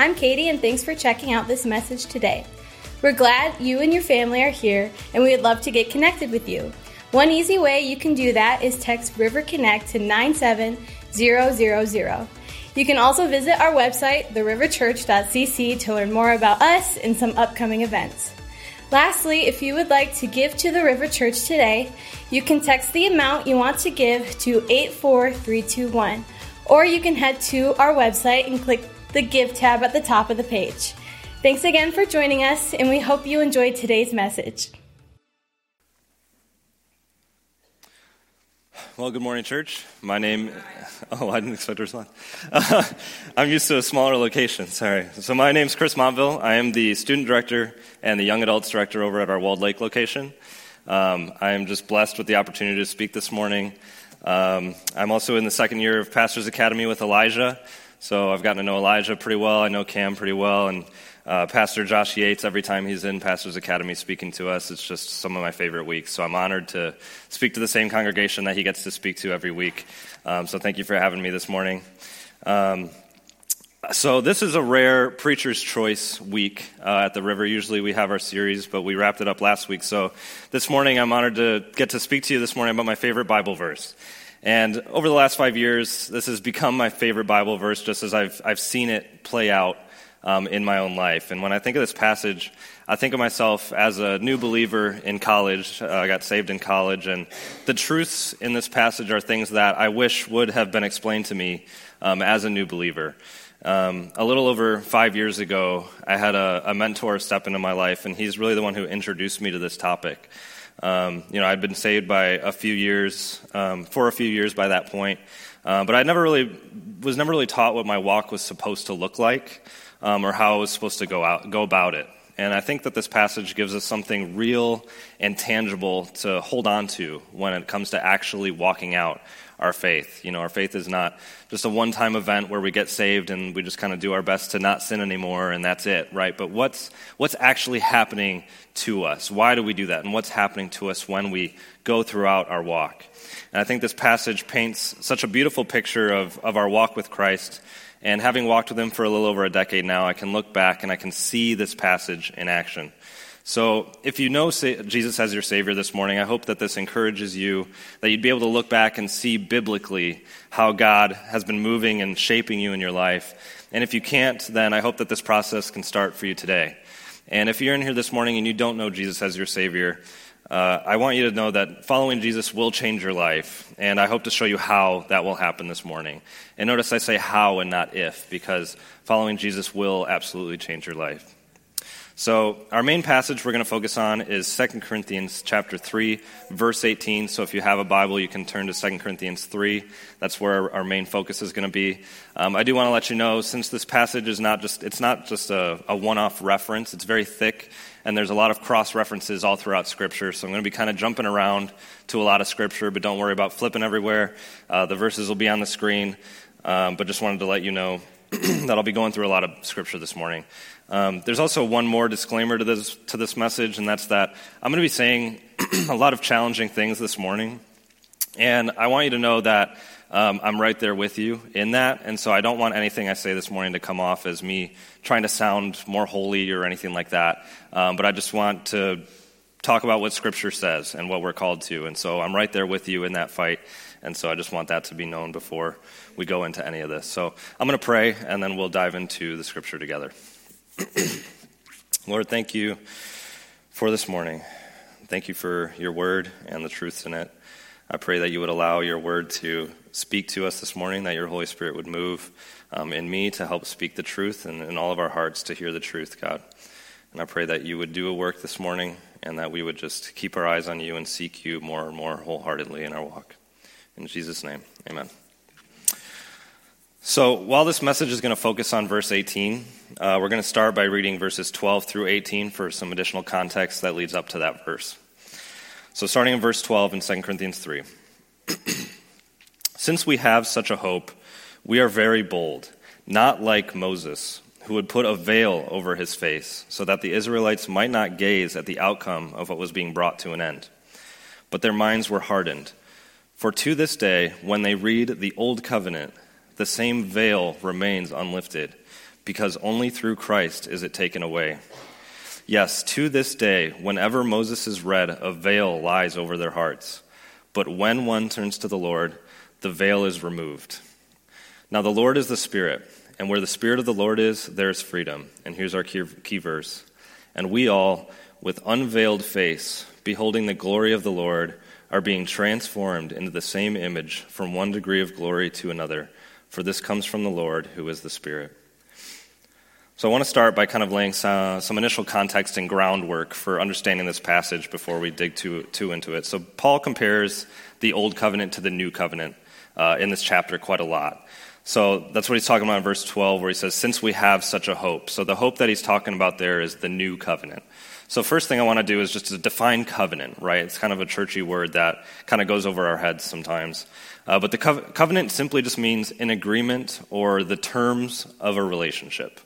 I'm Katie, and thanks for checking out this message today. We're glad you and your family are here, and we would love to get connected with you. One easy way you can do that is text River Connect to 97000. You can also visit our website, theriverchurch.cc, to learn more about us and some upcoming events. Lastly, if you would like to give to the River Church today, you can text the amount you want to give to 84321, or you can head to our website and click the Give tab at the top of the page. Thanks again for joining us, and we hope you enjoyed today's message. Well, good morning, church. My name... Oh, I didn't expect a response. I'm used to a smaller location, sorry. So my name's Chris Monville. I am the student director and the young adults director over at our Wald Lake location. I am just blessed with the opportunity to speak this morning. I'm also in the second year of Pastors Academy with Elijah, so I've gotten to know Elijah pretty well. I know Cam pretty well, and Pastor Josh Yates, every time he's in Pastors Academy speaking to us, it's just some of my favorite weeks. So I'm honored to speak to the same congregation that he gets to speak to every week. So thank you for having me this morning. So this is a rare Preacher's Choice week at the River. Usually we have our series, but we wrapped it up last week. So this morning I'm honored to get to speak to you this morning about my favorite Bible verse. And over the last 5 years, this has become my favorite Bible verse just as I've seen it play out in my own life. And when I think of this passage, I think of myself as a new believer in college. I got saved in college, and the truths in this passage are things that I wish would have been explained to me as a new believer. A little over 5 years ago, I had a mentor step into my life, and he's really the one who introduced me to this topic. I'd been saved by a few years by that point, but I was never really taught what my walk was supposed to look like. Or how I was supposed to go about it. And I think that this passage gives us something real and tangible to hold on to when it comes to actually walking out our faith. You know, our faith is not just a one-time event where we get saved and we just kind of do our best to not sin anymore and that's it, right? But what's actually happening to us? Why do we do that? And what's happening to us when we go throughout our walk? And I think this passage paints such a beautiful picture of our walk with Christ. And having walked with him for a little over a decade now, I can look back and I can see this passage in action. So if you know Jesus as your Savior this morning, I hope that this encourages you, that you'd be able to look back and see biblically how God has been moving and shaping you in your life. And if you can't, then I hope that this process can start for you today. And if you're in here this morning and you don't know Jesus as your Savior, I want you to know that following Jesus will change your life, and I hope to show you how that will happen this morning. And notice I say how and not if, because following Jesus will absolutely change your life. So our main passage we're going to focus on is 2 Corinthians chapter 3, verse 18. So if you have a Bible, you can turn to 2 Corinthians 3. That's where our main focus is going to be. I do want to let you know, since this passage is not just a one-off reference, it's very thick. And there's a lot of cross-references all throughout Scripture, so I'm going to be kind of jumping around to a lot of Scripture, but don't worry about flipping everywhere. The verses will be on the screen, but just wanted to let you know that I'll be going through a lot of Scripture this morning. There's also one more disclaimer to this message, and that's that I'm going to be saying a lot of challenging things this morning, and I want you to know that I'm right there with you in that, and so I don't want anything I say this morning to come off as me trying to sound more holy or anything like that, but I just want to talk about what Scripture says and what we're called to, and so I'm right there with you in that fight, and so I just want that to be known before we go into any of this. So I'm going to pray, and then we'll dive into the Scripture together. Lord, thank you for this morning. Thank you for your word and the truths in it. I pray that you would allow your word to speak to us this morning, that your Holy Spirit would move in me to help speak the truth and in all of our hearts to hear the truth, God. And I pray that you would do a work this morning and that we would just keep our eyes on you and seek you more and more wholeheartedly in our walk. In Jesus' name, amen. So while this message is going to focus on verse 18, we're going to start by reading verses 12 through 18 for some additional context that leads up to that verse. So starting in verse 12 in 2 Corinthians 3. Since we have such a hope, we are very bold, not like Moses, who would put a veil over his face so that the Israelites might not gaze at the outcome of what was being brought to an end. But their minds were hardened. For to this day, when they read the Old Covenant, the same veil remains unlifted, because only through Christ is it taken away. Yes, to this day, whenever Moses is read, a veil lies over their hearts. But when one turns to the Lord, the veil is removed. Now the Lord is the Spirit, and where the Spirit of the Lord is, there is freedom. And here's our key verse. And we all, with unveiled face, beholding the glory of the Lord, are being transformed into the same image from one degree of glory to another, for this comes from the Lord, who is the Spirit. So I want to start by kind of laying some initial context and groundwork for understanding this passage before we dig too into it. So Paul compares the Old Covenant to the New Covenant in this chapter quite a lot. So that's what he's talking about in verse 12, where he says, since we have such a hope. So the hope that he's talking about there is the new covenant. So first thing I want to do is just to define covenant, right? It's kind of a churchy word that kind of goes over our heads sometimes. But the covenant simply just means an agreement or the terms of a relationship.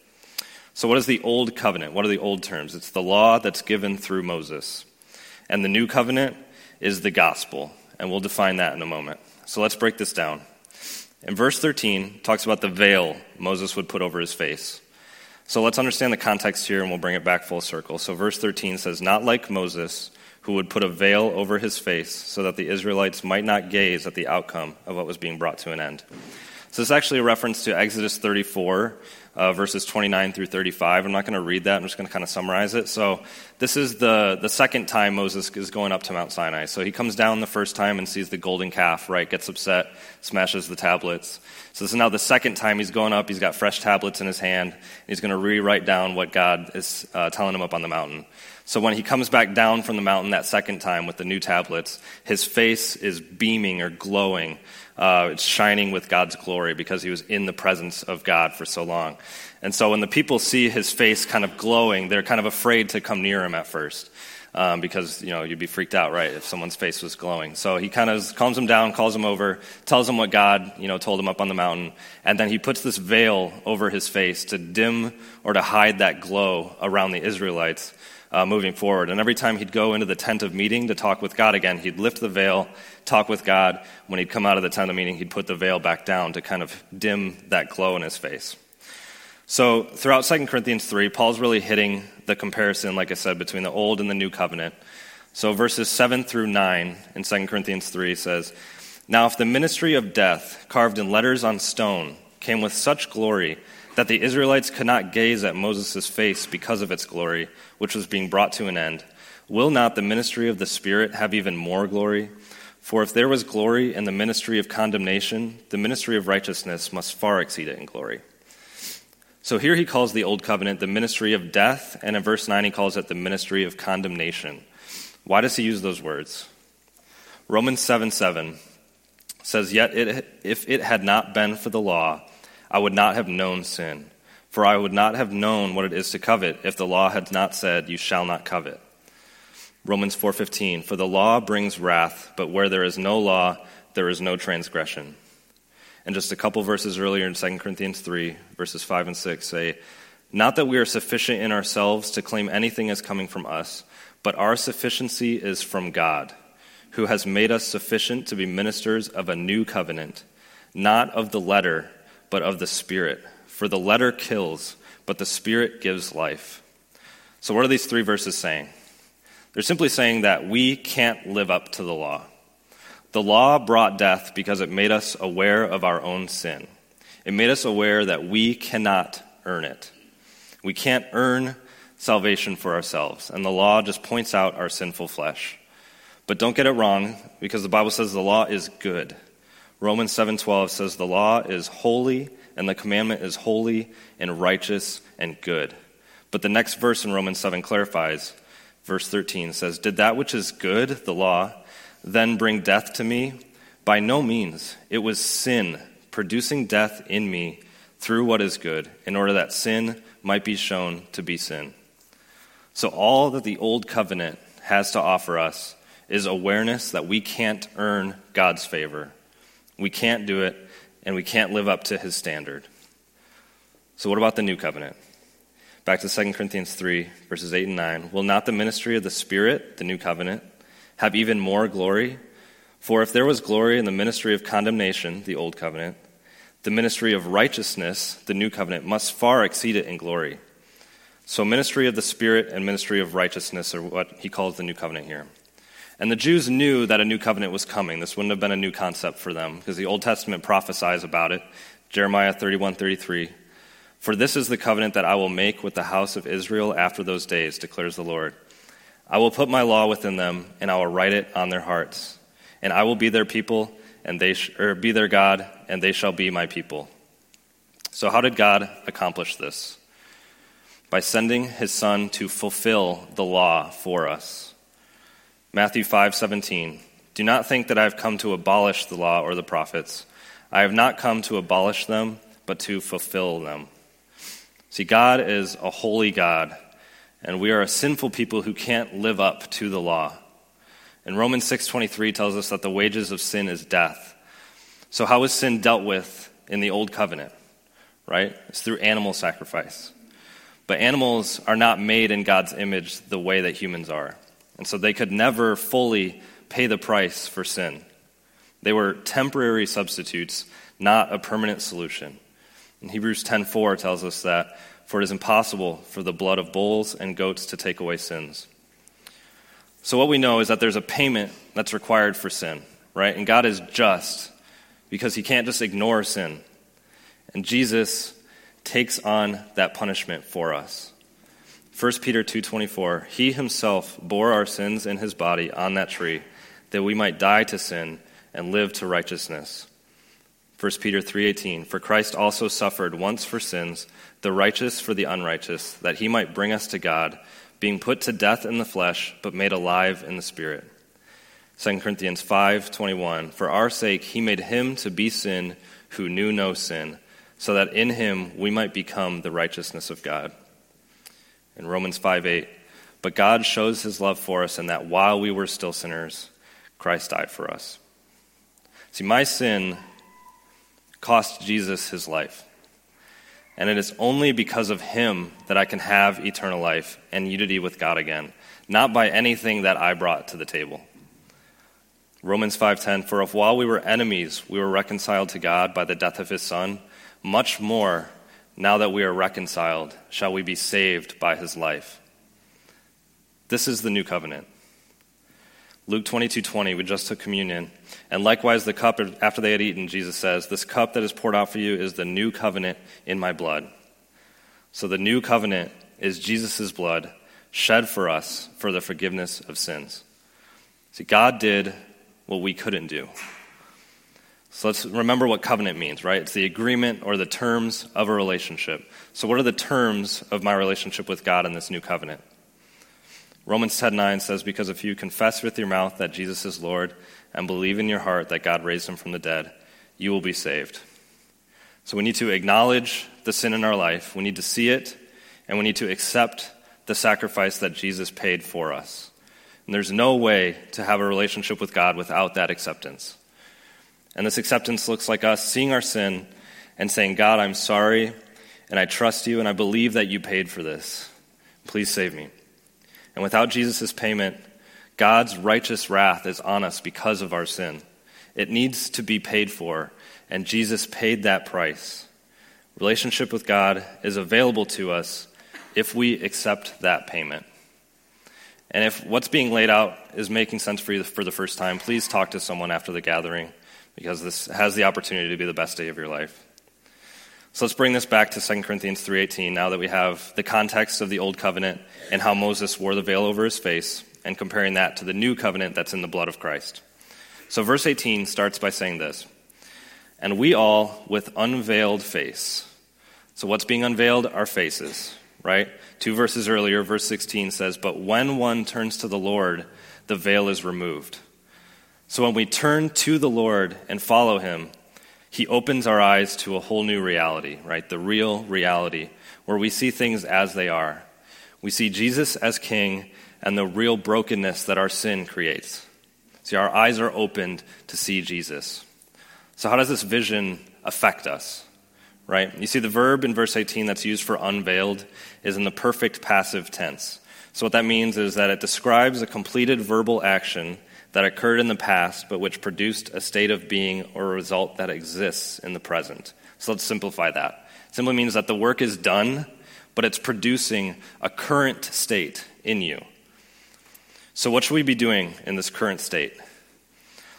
So what is the old covenant? What are the old terms? It's the law that's given through Moses. And the new covenant is the gospel. And we'll define that in a moment. So let's break this down. In verse 13, it talks about the veil Moses would put over his face. So let's understand the context here, and we'll bring it back full circle. So verse 13 says, not like Moses, who would put a veil over his face so that the Israelites might not gaze at the outcome of what was being brought to an end. So this is actually a reference to Exodus 34, verses 29 through 35. I'm not going to read that. I'm just going to kind of summarize it. So this is the second time Moses is going up to Mount Sinai. So he comes down the first time and sees the golden calf, right? Gets upset, smashes the tablets. So this is now the second time he's going up. He's got fresh tablets in his hand. And he's going to rewrite down what God is telling him up on the mountain. So when he comes back down from the mountain that second time with the new tablets, his face is beaming or glowing. It's shining with God's glory because he was in the presence of God for so long. And so when the people see his face kind of glowing, they're kind of afraid to come near him at first because, you know, you'd be freaked out, right, if someone's face was glowing. So he kind of calms him down, calls him over, tells him what God, you know, told him up on the mountain. And then he puts this veil over his face to dim or to hide that glow around the Israelites moving forward. And every time he'd go into the tent of meeting to talk with God again, he'd lift the veil, talk with God. When he'd come out of the tent of meeting, he'd put the veil back down to kind of dim that glow in his face. So throughout 2 Corinthians 3, Paul's really hitting the comparison, like I said, between the old and the new covenant. So verses 7 through 9 in 2 Corinthians 3 says, now if the ministry of death, carved in letters on stone, came with such glory that the Israelites could not gaze at Moses' face because of its glory, which was being brought to an end, will not the ministry of the Spirit have even more glory? For if there was glory in the ministry of condemnation, the ministry of righteousness must far exceed it in glory. So here he calls the Old Covenant the ministry of death, and in verse 9 he calls it the ministry of condemnation. Why does he use those words? Romans 7:7 says, yet if it had not been for the law, I would not have known sin, for I would not have known what it is to covet if the law had not said, you shall not covet. Romans 4:15, for the law brings wrath, but where there is no law, there is no transgression. And just a couple verses earlier in 2 Corinthians 3, verses 5 and 6 say, not that we are sufficient in ourselves to claim anything as coming from us, but our sufficiency is from God, who has made us sufficient to be ministers of a new covenant, not of the letter, but of the Spirit. For the letter kills, but the Spirit gives life. So what are these three verses saying? They're simply saying that we can't live up to the law. The law brought death because it made us aware of our own sin. It made us aware that we cannot earn it. We can't earn salvation for ourselves, and the law just points out our sinful flesh. But don't get it wrong, because the Bible says the law is good. Romans 7:12 says the law is holy and the commandment is holy and righteous and good. But the next verse in Romans 7 clarifies. Verse 13 says, did that which is good, the law, then bring death to me? By no means. It was sin producing death in me through what is good, in order that sin might be shown to be sin. So all that the old covenant has to offer us is awareness that we can't earn God's favor. We can't do it, and we can't live up to his standard. So what about the new covenant? Back to 2 Corinthians 3, verses 8 and 9. Will not the ministry of the Spirit, the new covenant, have even more glory? For if there was glory in the ministry of condemnation, the old covenant, The ministry of righteousness, the new covenant, must far exceed it in glory. So ministry of the Spirit and ministry of righteousness are what he calls the new covenant here. And the Jews knew that a new covenant was coming. This wouldn't have been a new concept for them because the Old Testament prophesies about it. Jeremiah 31:33, "For this is the covenant that I will make with the house of Israel after those days, declares the Lord. I will put my law within them, and I will write it on their hearts. And I will be their people, and be their God, and they shall be my people." So how did God accomplish this? By sending his Son to fulfill the law for us. Matthew 5:17, "Do not think that I have come to abolish the law or the prophets. I have not come to abolish them, but to fulfill them." See, God is a holy God, and we are a sinful people who can't live up to the law. And Romans 6:23 tells us that the wages of sin is death. So how is sin dealt with in the old covenant, right? It's through animal sacrifice. But animals are not made in God's image the way that humans are. And so they could never fully pay the price for sin. They were temporary substitutes, not a permanent solution. And Hebrews 10:4 tells us that, "For it is impossible for the blood of bulls and goats to take away sins." So what we know is that there's a payment that's required for sin, right? And God is just because he can't just ignore sin. And Jesus takes on that punishment for us. 1 Peter 2:24, "He himself bore our sins in his body on that tree, that we might die to sin and live to righteousness." 1 Peter 3:18, "For Christ also suffered once for sins, the righteous for the unrighteous, that he might bring us to God, being put to death in the flesh, but made alive in the Spirit." 2 Corinthians 5:21, "For our sake he made him to be sin who knew no sin, so that in him we might become the righteousness of God." In Romans 5:8, "But God shows his love for us in that while we were still sinners, Christ died for us." See, my sin cost Jesus his life. And it is only because of him that I can have eternal life and unity with God again, not by anything that I brought to the table. Romans 5:10, "For if while we were enemies, we were reconciled to God by the death of his Son, much more, now that we are reconciled, shall we be saved by his life." This is the new covenant. Luke 22:20, we just took communion. "And likewise the cup after they had eaten," Jesus says, "this cup that is poured out for you is the new covenant in my blood." So the new covenant is Jesus' blood shed for us for the forgiveness of sins. See, God did what we couldn't do. So let's remember what covenant means, right? It's the agreement or the terms of a relationship. So what are the terms of my relationship with God in this new covenant? Romans 10:9 says, "Because if you confess with your mouth that Jesus is Lord and believe in your heart that God raised him from the dead, you will be saved." So we need to acknowledge the sin in our life. We need to see it, and we need to accept the sacrifice that Jesus paid for us. And there's no way to have a relationship with God without that acceptance. And this acceptance looks like us seeing our sin and saying, "God, I'm sorry, and I trust you, and I believe that you paid for this. Please save me." And without Jesus' payment, God's righteous wrath is on us because of our sin. It needs to be paid for, and Jesus paid that price. Relationship with God is available to us if we accept that payment. And if what's being laid out is making sense for you for the first time, please talk to someone after the gathering, because this has the opportunity to be the best day of your life. So let's bring this back to 2 Corinthians 3:18 now that we have the context of the Old Covenant and how Moses wore the veil over his face, and comparing that to the new covenant that's in the blood of Christ. So verse 18 starts by saying this, "And we all with unveiled face." So what's being unveiled? Our faces, right? 2 verses earlier, verse 16 says, "But when one turns to the Lord, the veil is removed." So when we turn to the Lord and follow him, he opens our eyes to a whole new reality, right? The real reality, where we see things as they are. We see Jesus as King and the real brokenness that our sin creates. See, our eyes are opened to see Jesus. So how does this vision affect us, right? You see, the verb in verse 18 that's used for unveiled is in the perfect passive tense. So what that means is that it describes a completed verbal action that occurred in the past, but which produced a state of being or a result that exists in the present. So let's simplify that. It simply means that the work is done, but it's producing a current state in you. So what should we be doing in this current state?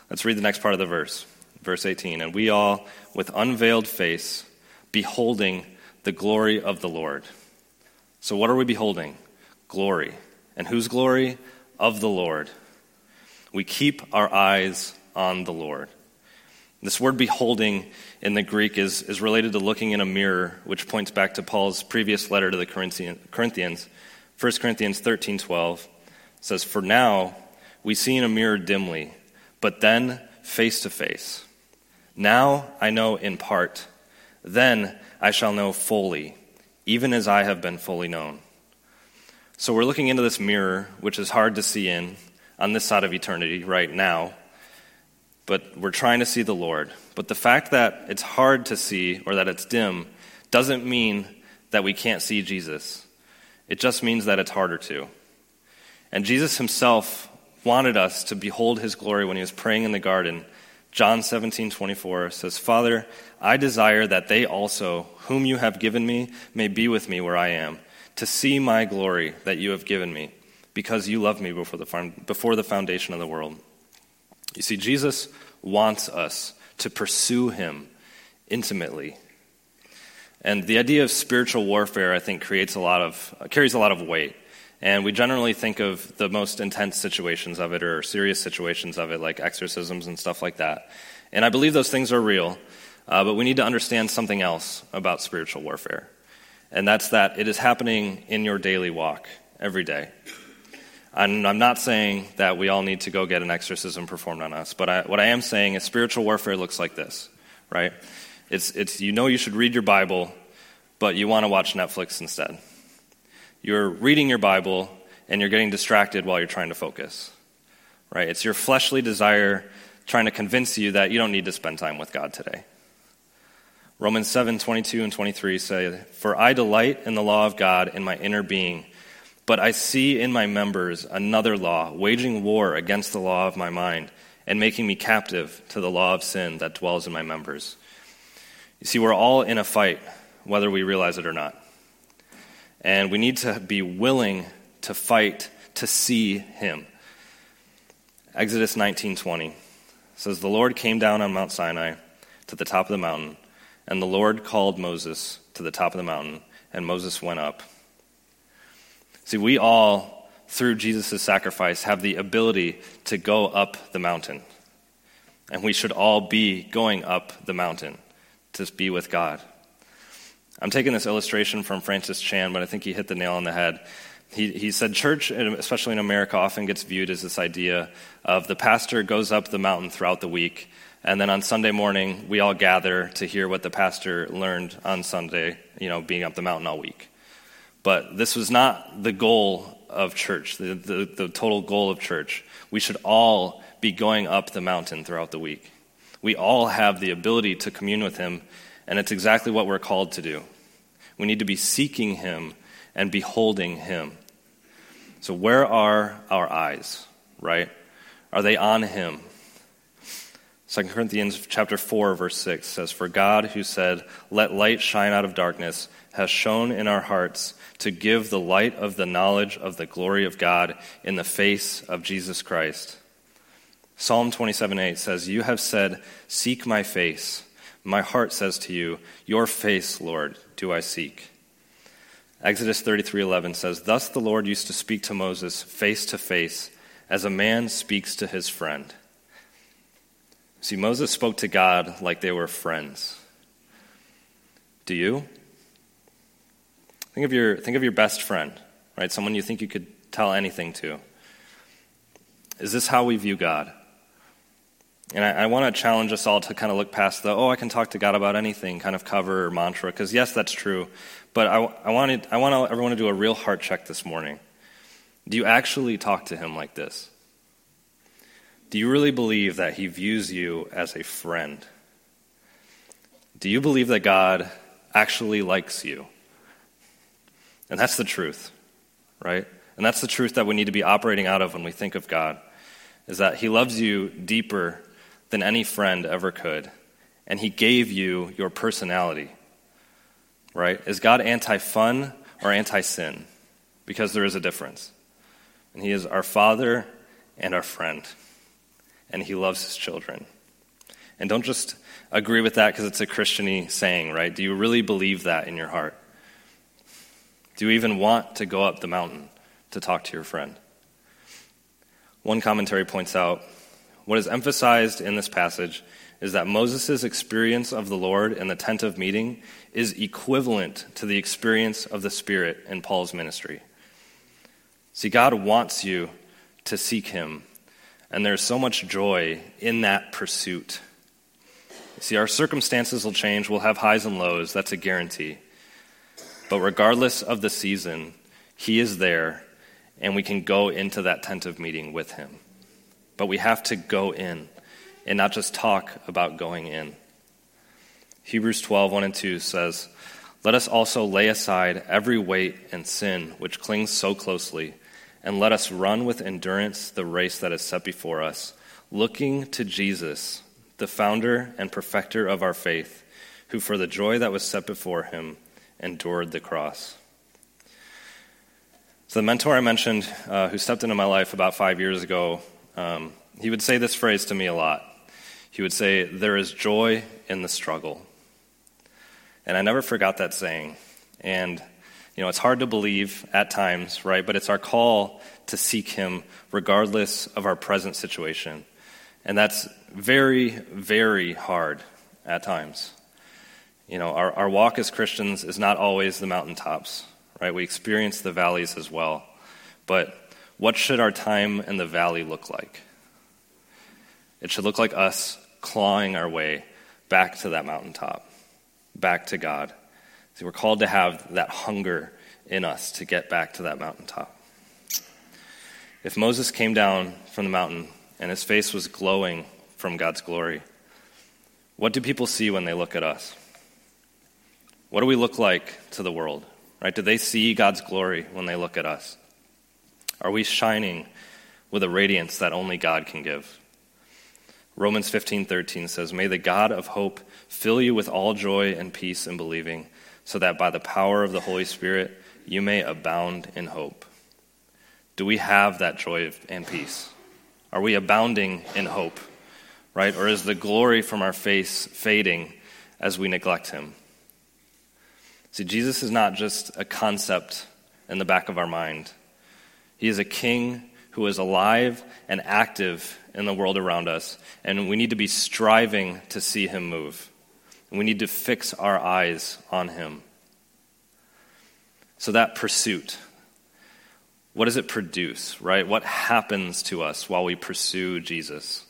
Let's read the next part of the verse, verse 18. And we all, with unveiled face, beholding the glory of the Lord. So what are we beholding? Glory. And whose glory? Of the Lord. We keep our eyes on the Lord. This word beholding in the Greek is related to looking in a mirror, which points back to Paul's previous letter to the Corinthians. 1 Corinthians 13:12 says, "For now we see in a mirror dimly, but then face to face. Now I know in part, then I shall know fully, even as I have been fully known." So we're looking into this mirror, which is hard to see in on this side of eternity right now, but we're trying to see the Lord. But the fact that it's hard to see or that it's dim doesn't mean that we can't see Jesus. It just means that it's harder to. And Jesus himself wanted us to behold his glory when he was praying in the garden. John 17:24 says, "Father, I desire that they also, whom you have given me, may be with me where I am, to see my glory that you have given me, because you loved me before the foundation of the world." You see, Jesus wants us to pursue him intimately. And the idea of spiritual warfare, I think, carries a lot of weight. And we generally think of the most intense situations of it or serious situations of it, like exorcisms and stuff like that. And I believe those things are real, but we need to understand something else about spiritual warfare. And that's that it is happening in your daily walk, every day. And I'm not saying that we all need to go get an exorcism performed on us, but what I am saying is spiritual warfare looks like this, right? It's you know you should read your Bible, but you want to watch Netflix instead. You're reading your Bible, and you're getting distracted while you're trying to focus, right? It's your fleshly desire trying to convince you that you don't need to spend time with God today. Romans 7:22 and 23 say, "For I delight in the law of God in my inner being, but I see in my members another law, waging war against the law of my mind, and making me captive to the law of sin that dwells in my members." You see, we're all in a fight, whether we realize it or not. And we need to be willing to fight to see him. Exodus 19:20 says, "The Lord came down on Mount Sinai to the top of the mountain, and the Lord called Moses to the top of the mountain, and Moses went up." See, we all, through Jesus' sacrifice, have the ability to go up the mountain. And we should all be going up the mountain to be with God. I'm taking this illustration from Francis Chan, but I think he hit the nail on the head. He said church, especially in America, often gets viewed as this idea of the pastor goes up the mountain throughout the week, and then on Sunday morning, we all gather to hear what the pastor learned on Sunday, being up the mountain all week. But this was not the goal of church, the total goal of church. We should all be going up the mountain throughout the week. We all have the ability to commune with him, and it's exactly what we're called to do. We need to be seeking him and beholding him. So where are our eyes, right? Are they on him? 2 Corinthians chapter 4, verse 6 says, "For God, who said, 'Let light shine out of darkness,' has shone in our hearts to give the light of the knowledge of the glory of God in the face of Jesus Christ." Psalm 27:8 says, "You have said, 'Seek my face.' My heart says to you, 'Your face, Lord, do I seek.'" Exodus 33:11 says, "Thus the Lord used to speak to Moses face to face, as a man speaks to his friend." See, Moses spoke to God like they were friends. Do you? Think of your best friend, right? Someone you think you could tell anything to. Is this how we view God? And I want to challenge us all to kind of look past the, "I can talk to God about anything" kind of cover or mantra, because yes, that's true, but I want everyone to do a real heart check this morning. Do you actually talk to him like this? Do you really believe that he views you as a friend? Do you believe that God actually likes you? And that's the truth, right? And that's the truth that we need to be operating out of when we think of God. is that he loves you deeper than any friend ever could, and he gave you your personality, right? Is God anti-fun or anti-sin? Because there is a difference. And he is our Father and our friend, and he loves his children. And don't just agree with that because it's a Christian-y saying, right? Do you really believe that in your heart? Do you even want to go up the mountain to talk to your friend? One commentary points out, what is emphasized in this passage is that Moses' experience of the Lord in the tent of meeting is equivalent to the experience of the Spirit in Paul's ministry. See, God wants you to seek him, and there's so much joy in that pursuit. See, our circumstances will change. We'll have highs and lows. That's a guarantee. But regardless of the season, he is there, and we can go into that tent of meeting with him. But we have to go in and not just talk about going in. Hebrews 12:1-2 says, "Let us also lay aside every weight and sin which clings so closely, and let us run with endurance the race that is set before us, looking to Jesus, the founder and perfecter of our faith, who for the joy that was set before him endured the cross." So the mentor I mentioned, who stepped into my life about 5 years ago, he would say this phrase to me a lot. He would say, "There is joy in the struggle." And I never forgot that saying. And, you know, it's hard to believe at times, right? But it's our call to seek him regardless of our present situation. And that's very, very hard at times. You know, our walk as Christians is not always the mountaintops, right? We experience the valleys as well. But what should our time in the valley look like? It should look like us clawing our way back to that mountaintop, back to God. See, we're called to have that hunger in us to get back to that mountaintop. If Moses came down from the mountain and his face was glowing from God's glory, what do people see when they look at us? What do we look like to the world? Right? Do they see God's glory when they look at us? Are we shining with a radiance that only God can give? Romans 15:13 says, "May the God of hope fill you with all joy and peace in believing, so that by the power of the Holy Spirit you may abound in hope." Do we have that joy and peace? Are we abounding in hope, right? Or is the glory from our face fading as we neglect him? See, Jesus is not just a concept in the back of our mind. He is a king who is alive and active in the world around us, and we need to be striving to see him move. And we need to fix our eyes on him. So that pursuit, what does it produce, right? What happens to us while we pursue Jesus?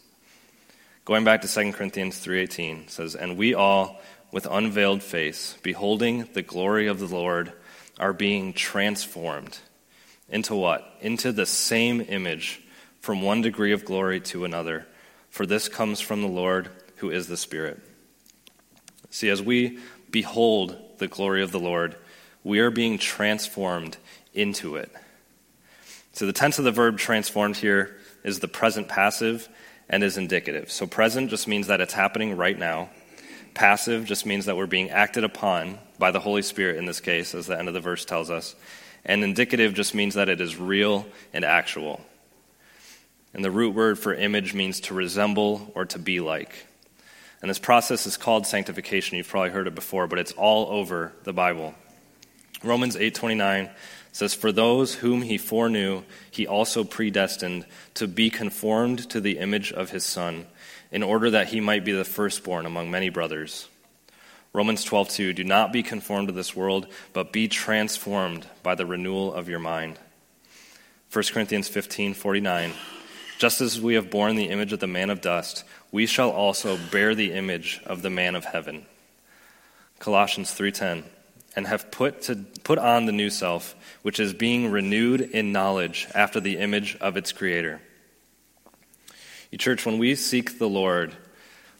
Going back to 2 Corinthians 3:18, says, "And we all, with unveiled face, beholding the glory of the Lord, are being transformed." Into what? Into the same image, from one degree of glory to another. For this comes from the Lord, who is the Spirit. See, as we behold the glory of the Lord, we are being transformed into it. So the tense of the verb transformed here is the present passive and is indicative. So present just means that it's happening right now. Passive just means that we're being acted upon by the Holy Spirit in this case, as the end of the verse tells us. And indicative just means that it is real and actual. And the root word for image means to resemble or to be like. And this process is called sanctification. You've probably heard it before, but it's all over the Bible. Romans 8:29 says, "For those whom he foreknew, he also predestined to be conformed to the image of his Son, in order that he might be the firstborn among many brothers." Romans 12:2, "Do not be conformed to this world, but be transformed by the renewal of your mind." 1 Corinthians 15:49, "Just as we have borne the image of the man of dust, we shall also bear the image of the man of heaven." Colossians 3:10, "And have put on the new self, which is being renewed in knowledge after the image of its creator." You church, when we seek the Lord,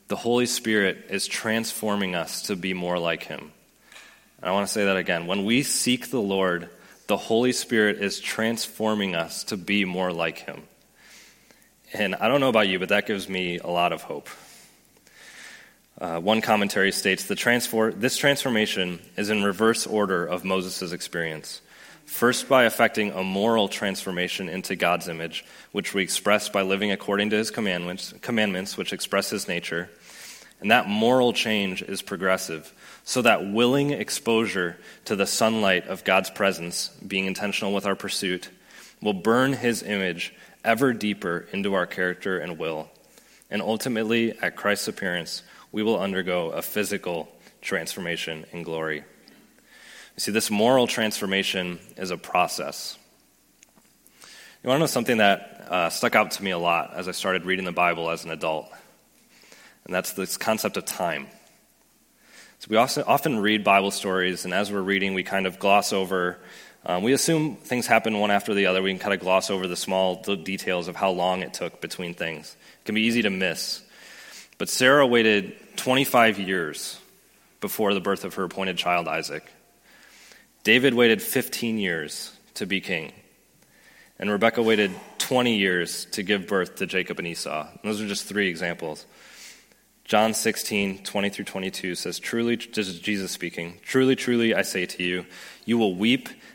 the Holy Spirit is transforming us to be more like him. And I want to say that again. When we seek the Lord, the Holy Spirit is transforming us to be more like him. And I don't know about you, but that gives me a lot of hope. One commentary states, this transformation is in reverse order of Moses' experience. First, by effecting a moral transformation into God's image, which we express by living according to his commandments, which express his nature. And that moral change is progressive, so that willing exposure to the sunlight of God's presence, being intentional with our pursuit, will burn his image ever deeper into our character and will. And ultimately, at Christ's appearance, we will undergo a physical transformation in glory. You see, this moral transformation is a process. You want to know something that stuck out to me a lot as I started reading the Bible as an adult? And that's this concept of time. So we often read Bible stories, and as we're reading, we kind of gloss over. We assume things happen one after the other. We can kind of gloss over the small details of how long it took between things. It can be easy to miss. But Sarah waited 25 years before the birth of her appointed child, Isaac. David waited 15 years to be king. And Rebekah waited 20 years to give birth to Jacob and Esau. And those are just three examples. John 16:20-22 says, "Truly," this is Jesus speaking, "Truly, truly, I say to you, you will weep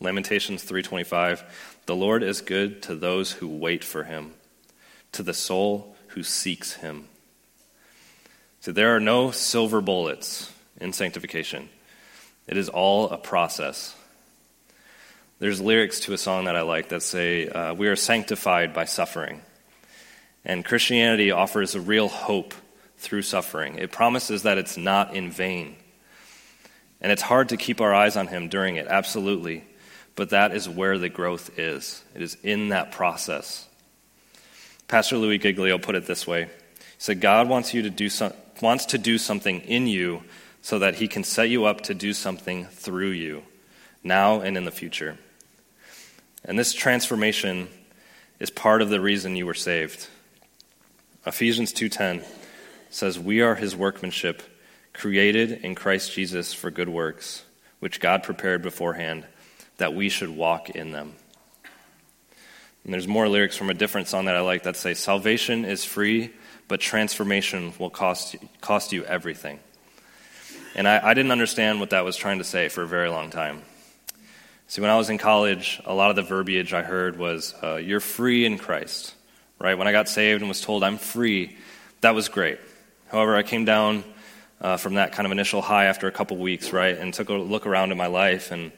Lamentations 3:25, "The Lord is good to those who wait for him, to the soul who seeks him." So there are no silver bullets in sanctification. It is all a process. There's lyrics to a song that I like that say, we are sanctified by suffering. And Christianity offers a real hope through suffering. It promises that it's not in vain. And it's hard to keep our eyes on him during it, absolutely. But that is where the growth is. It is in that process. Pastor Louis Giglio put it this way. He said, God wants to do something in you so that he can set you up to do something through you, now and in the future. And this transformation is part of the reason you were saved. Ephesians 2:10 says, "We are his workmanship, created in Christ Jesus for good works, which God prepared beforehand, that we should walk in them." And there's more lyrics from a different song that I like that say, "Salvation is free, but transformation will cost you everything." And I didn't understand what that was trying to say for a very long time. See, when I was in college, a lot of the verbiage I heard was, you're free in Christ, right? When I got saved and was told I'm free, that was great. However, I came down from that kind of initial high after a couple weeks, right, and took a look around at my life, and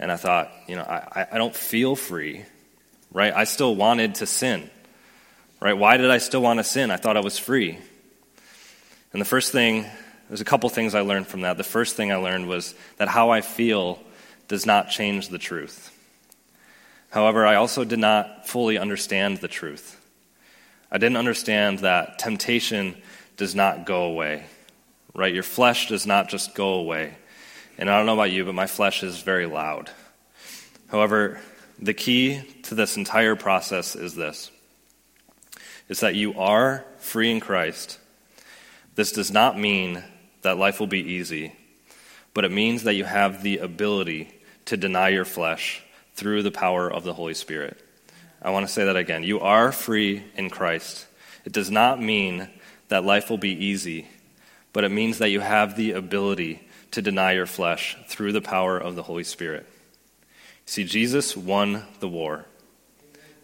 I thought, I don't feel free, right? I still wanted to sin, right? Why did I still want to sin? I thought I was free. And there's a couple things I learned from that. The first thing I learned was that how I feel does not change the truth. However, I also did not fully understand the truth. I didn't understand that temptation does not go away, right? Your flesh does not just go away. And I don't know about you, but my flesh is very loud. However, the key to this entire process is this. It's that you are free in Christ. This does not mean that life will be easy, but it means that you have the ability to deny your flesh through the power of the Holy Spirit. I want to say that again. You are free in Christ. It does not mean that life will be easy, but it means that you have the ability to deny your flesh through the power of the Holy Spirit. See, Jesus won the war.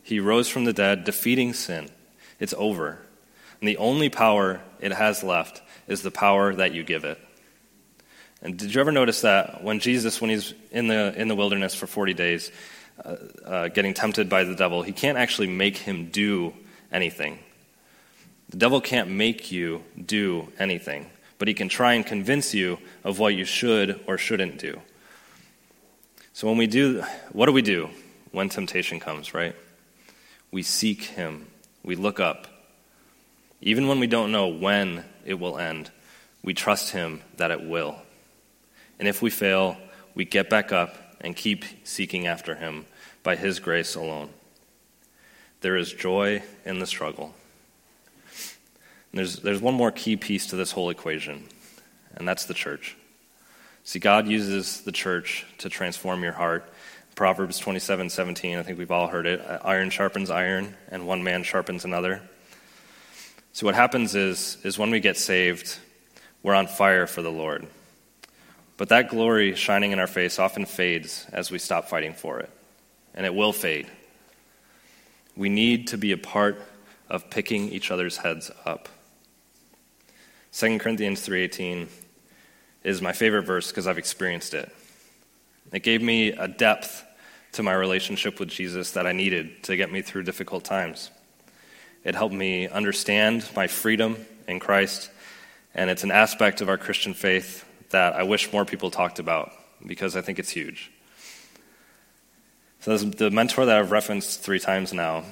He rose from the dead, defeating sin. It's over. And the only power it has left is the power that you give it. And did you ever notice that when Jesus, when he's in the wilderness for 40 days, getting tempted by the devil, he can't actually make him do anything. The devil can't make you do anything, but he can try and convince you of what you should or shouldn't do. So what do we do when temptation comes, right? We seek him. We look up. Even when we don't know when it will end, we trust him that it will. And if we fail, we get back up and keep seeking after him by his grace alone. There is joy in the struggle. And there's one more key piece to this whole equation, and that's the church. See, God uses the church to transform your heart. Proverbs 27:17, I think we've all heard it. Iron sharpens iron, and one man sharpens another. So what happens is when we get saved, we're on fire for the Lord. But that glory shining in our face often fades as we stop fighting for it, and it will fade. We need to be a part of picking each other's heads up. 2 Corinthians 3:18 is my favorite verse because I've experienced it. It gave me a depth to my relationship with Jesus that I needed to get me through difficult times. It helped me understand my freedom in Christ, and it's an aspect of our Christian faith that I wish more people talked about because I think it's huge. So the mentor that I've referenced 3 times now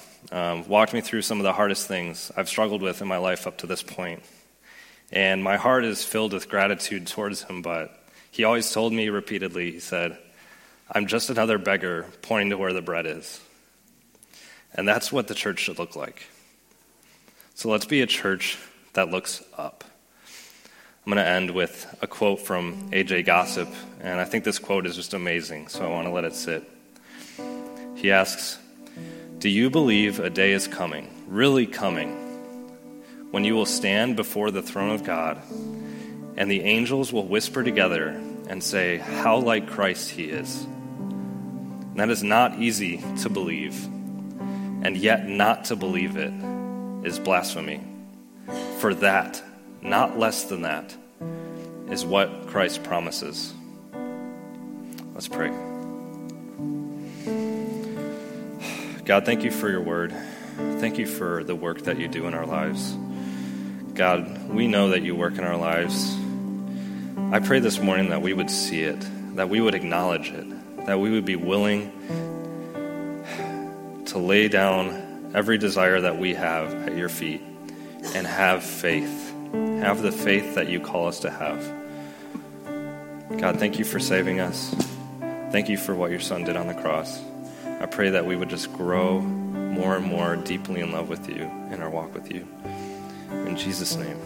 walked me through some of the hardest things I've struggled with in my life up to this point. And my heart is filled with gratitude towards him, but he always told me repeatedly, he said, "I'm just another beggar pointing to where the bread is." And that's what the church should look like. So let's be a church that looks up. I'm going to end with a quote from AJ Gossip, and I think this quote is just amazing, so I want to let it sit. He asks, "Do you believe a day is coming, really coming, when you will stand before the throne of God, and the angels will whisper together and say, 'How like Christ he is'?" And that is not easy to believe, and yet not to believe it is blasphemy. For that, not less than that, is what Christ promises. Let's pray. God, thank you for your word. Thank you for the work that you do in our lives. God, we know that you work in our lives. I pray this morning that we would see it, that we would acknowledge it, that we would be willing to lay down every desire that we have at your feet and have faith. Have the faith that you call us to have. God, thank you for saving us. Thank you for what your son did on the cross. I pray that we would just grow more and more deeply in love with you in our walk with you. In Jesus' name.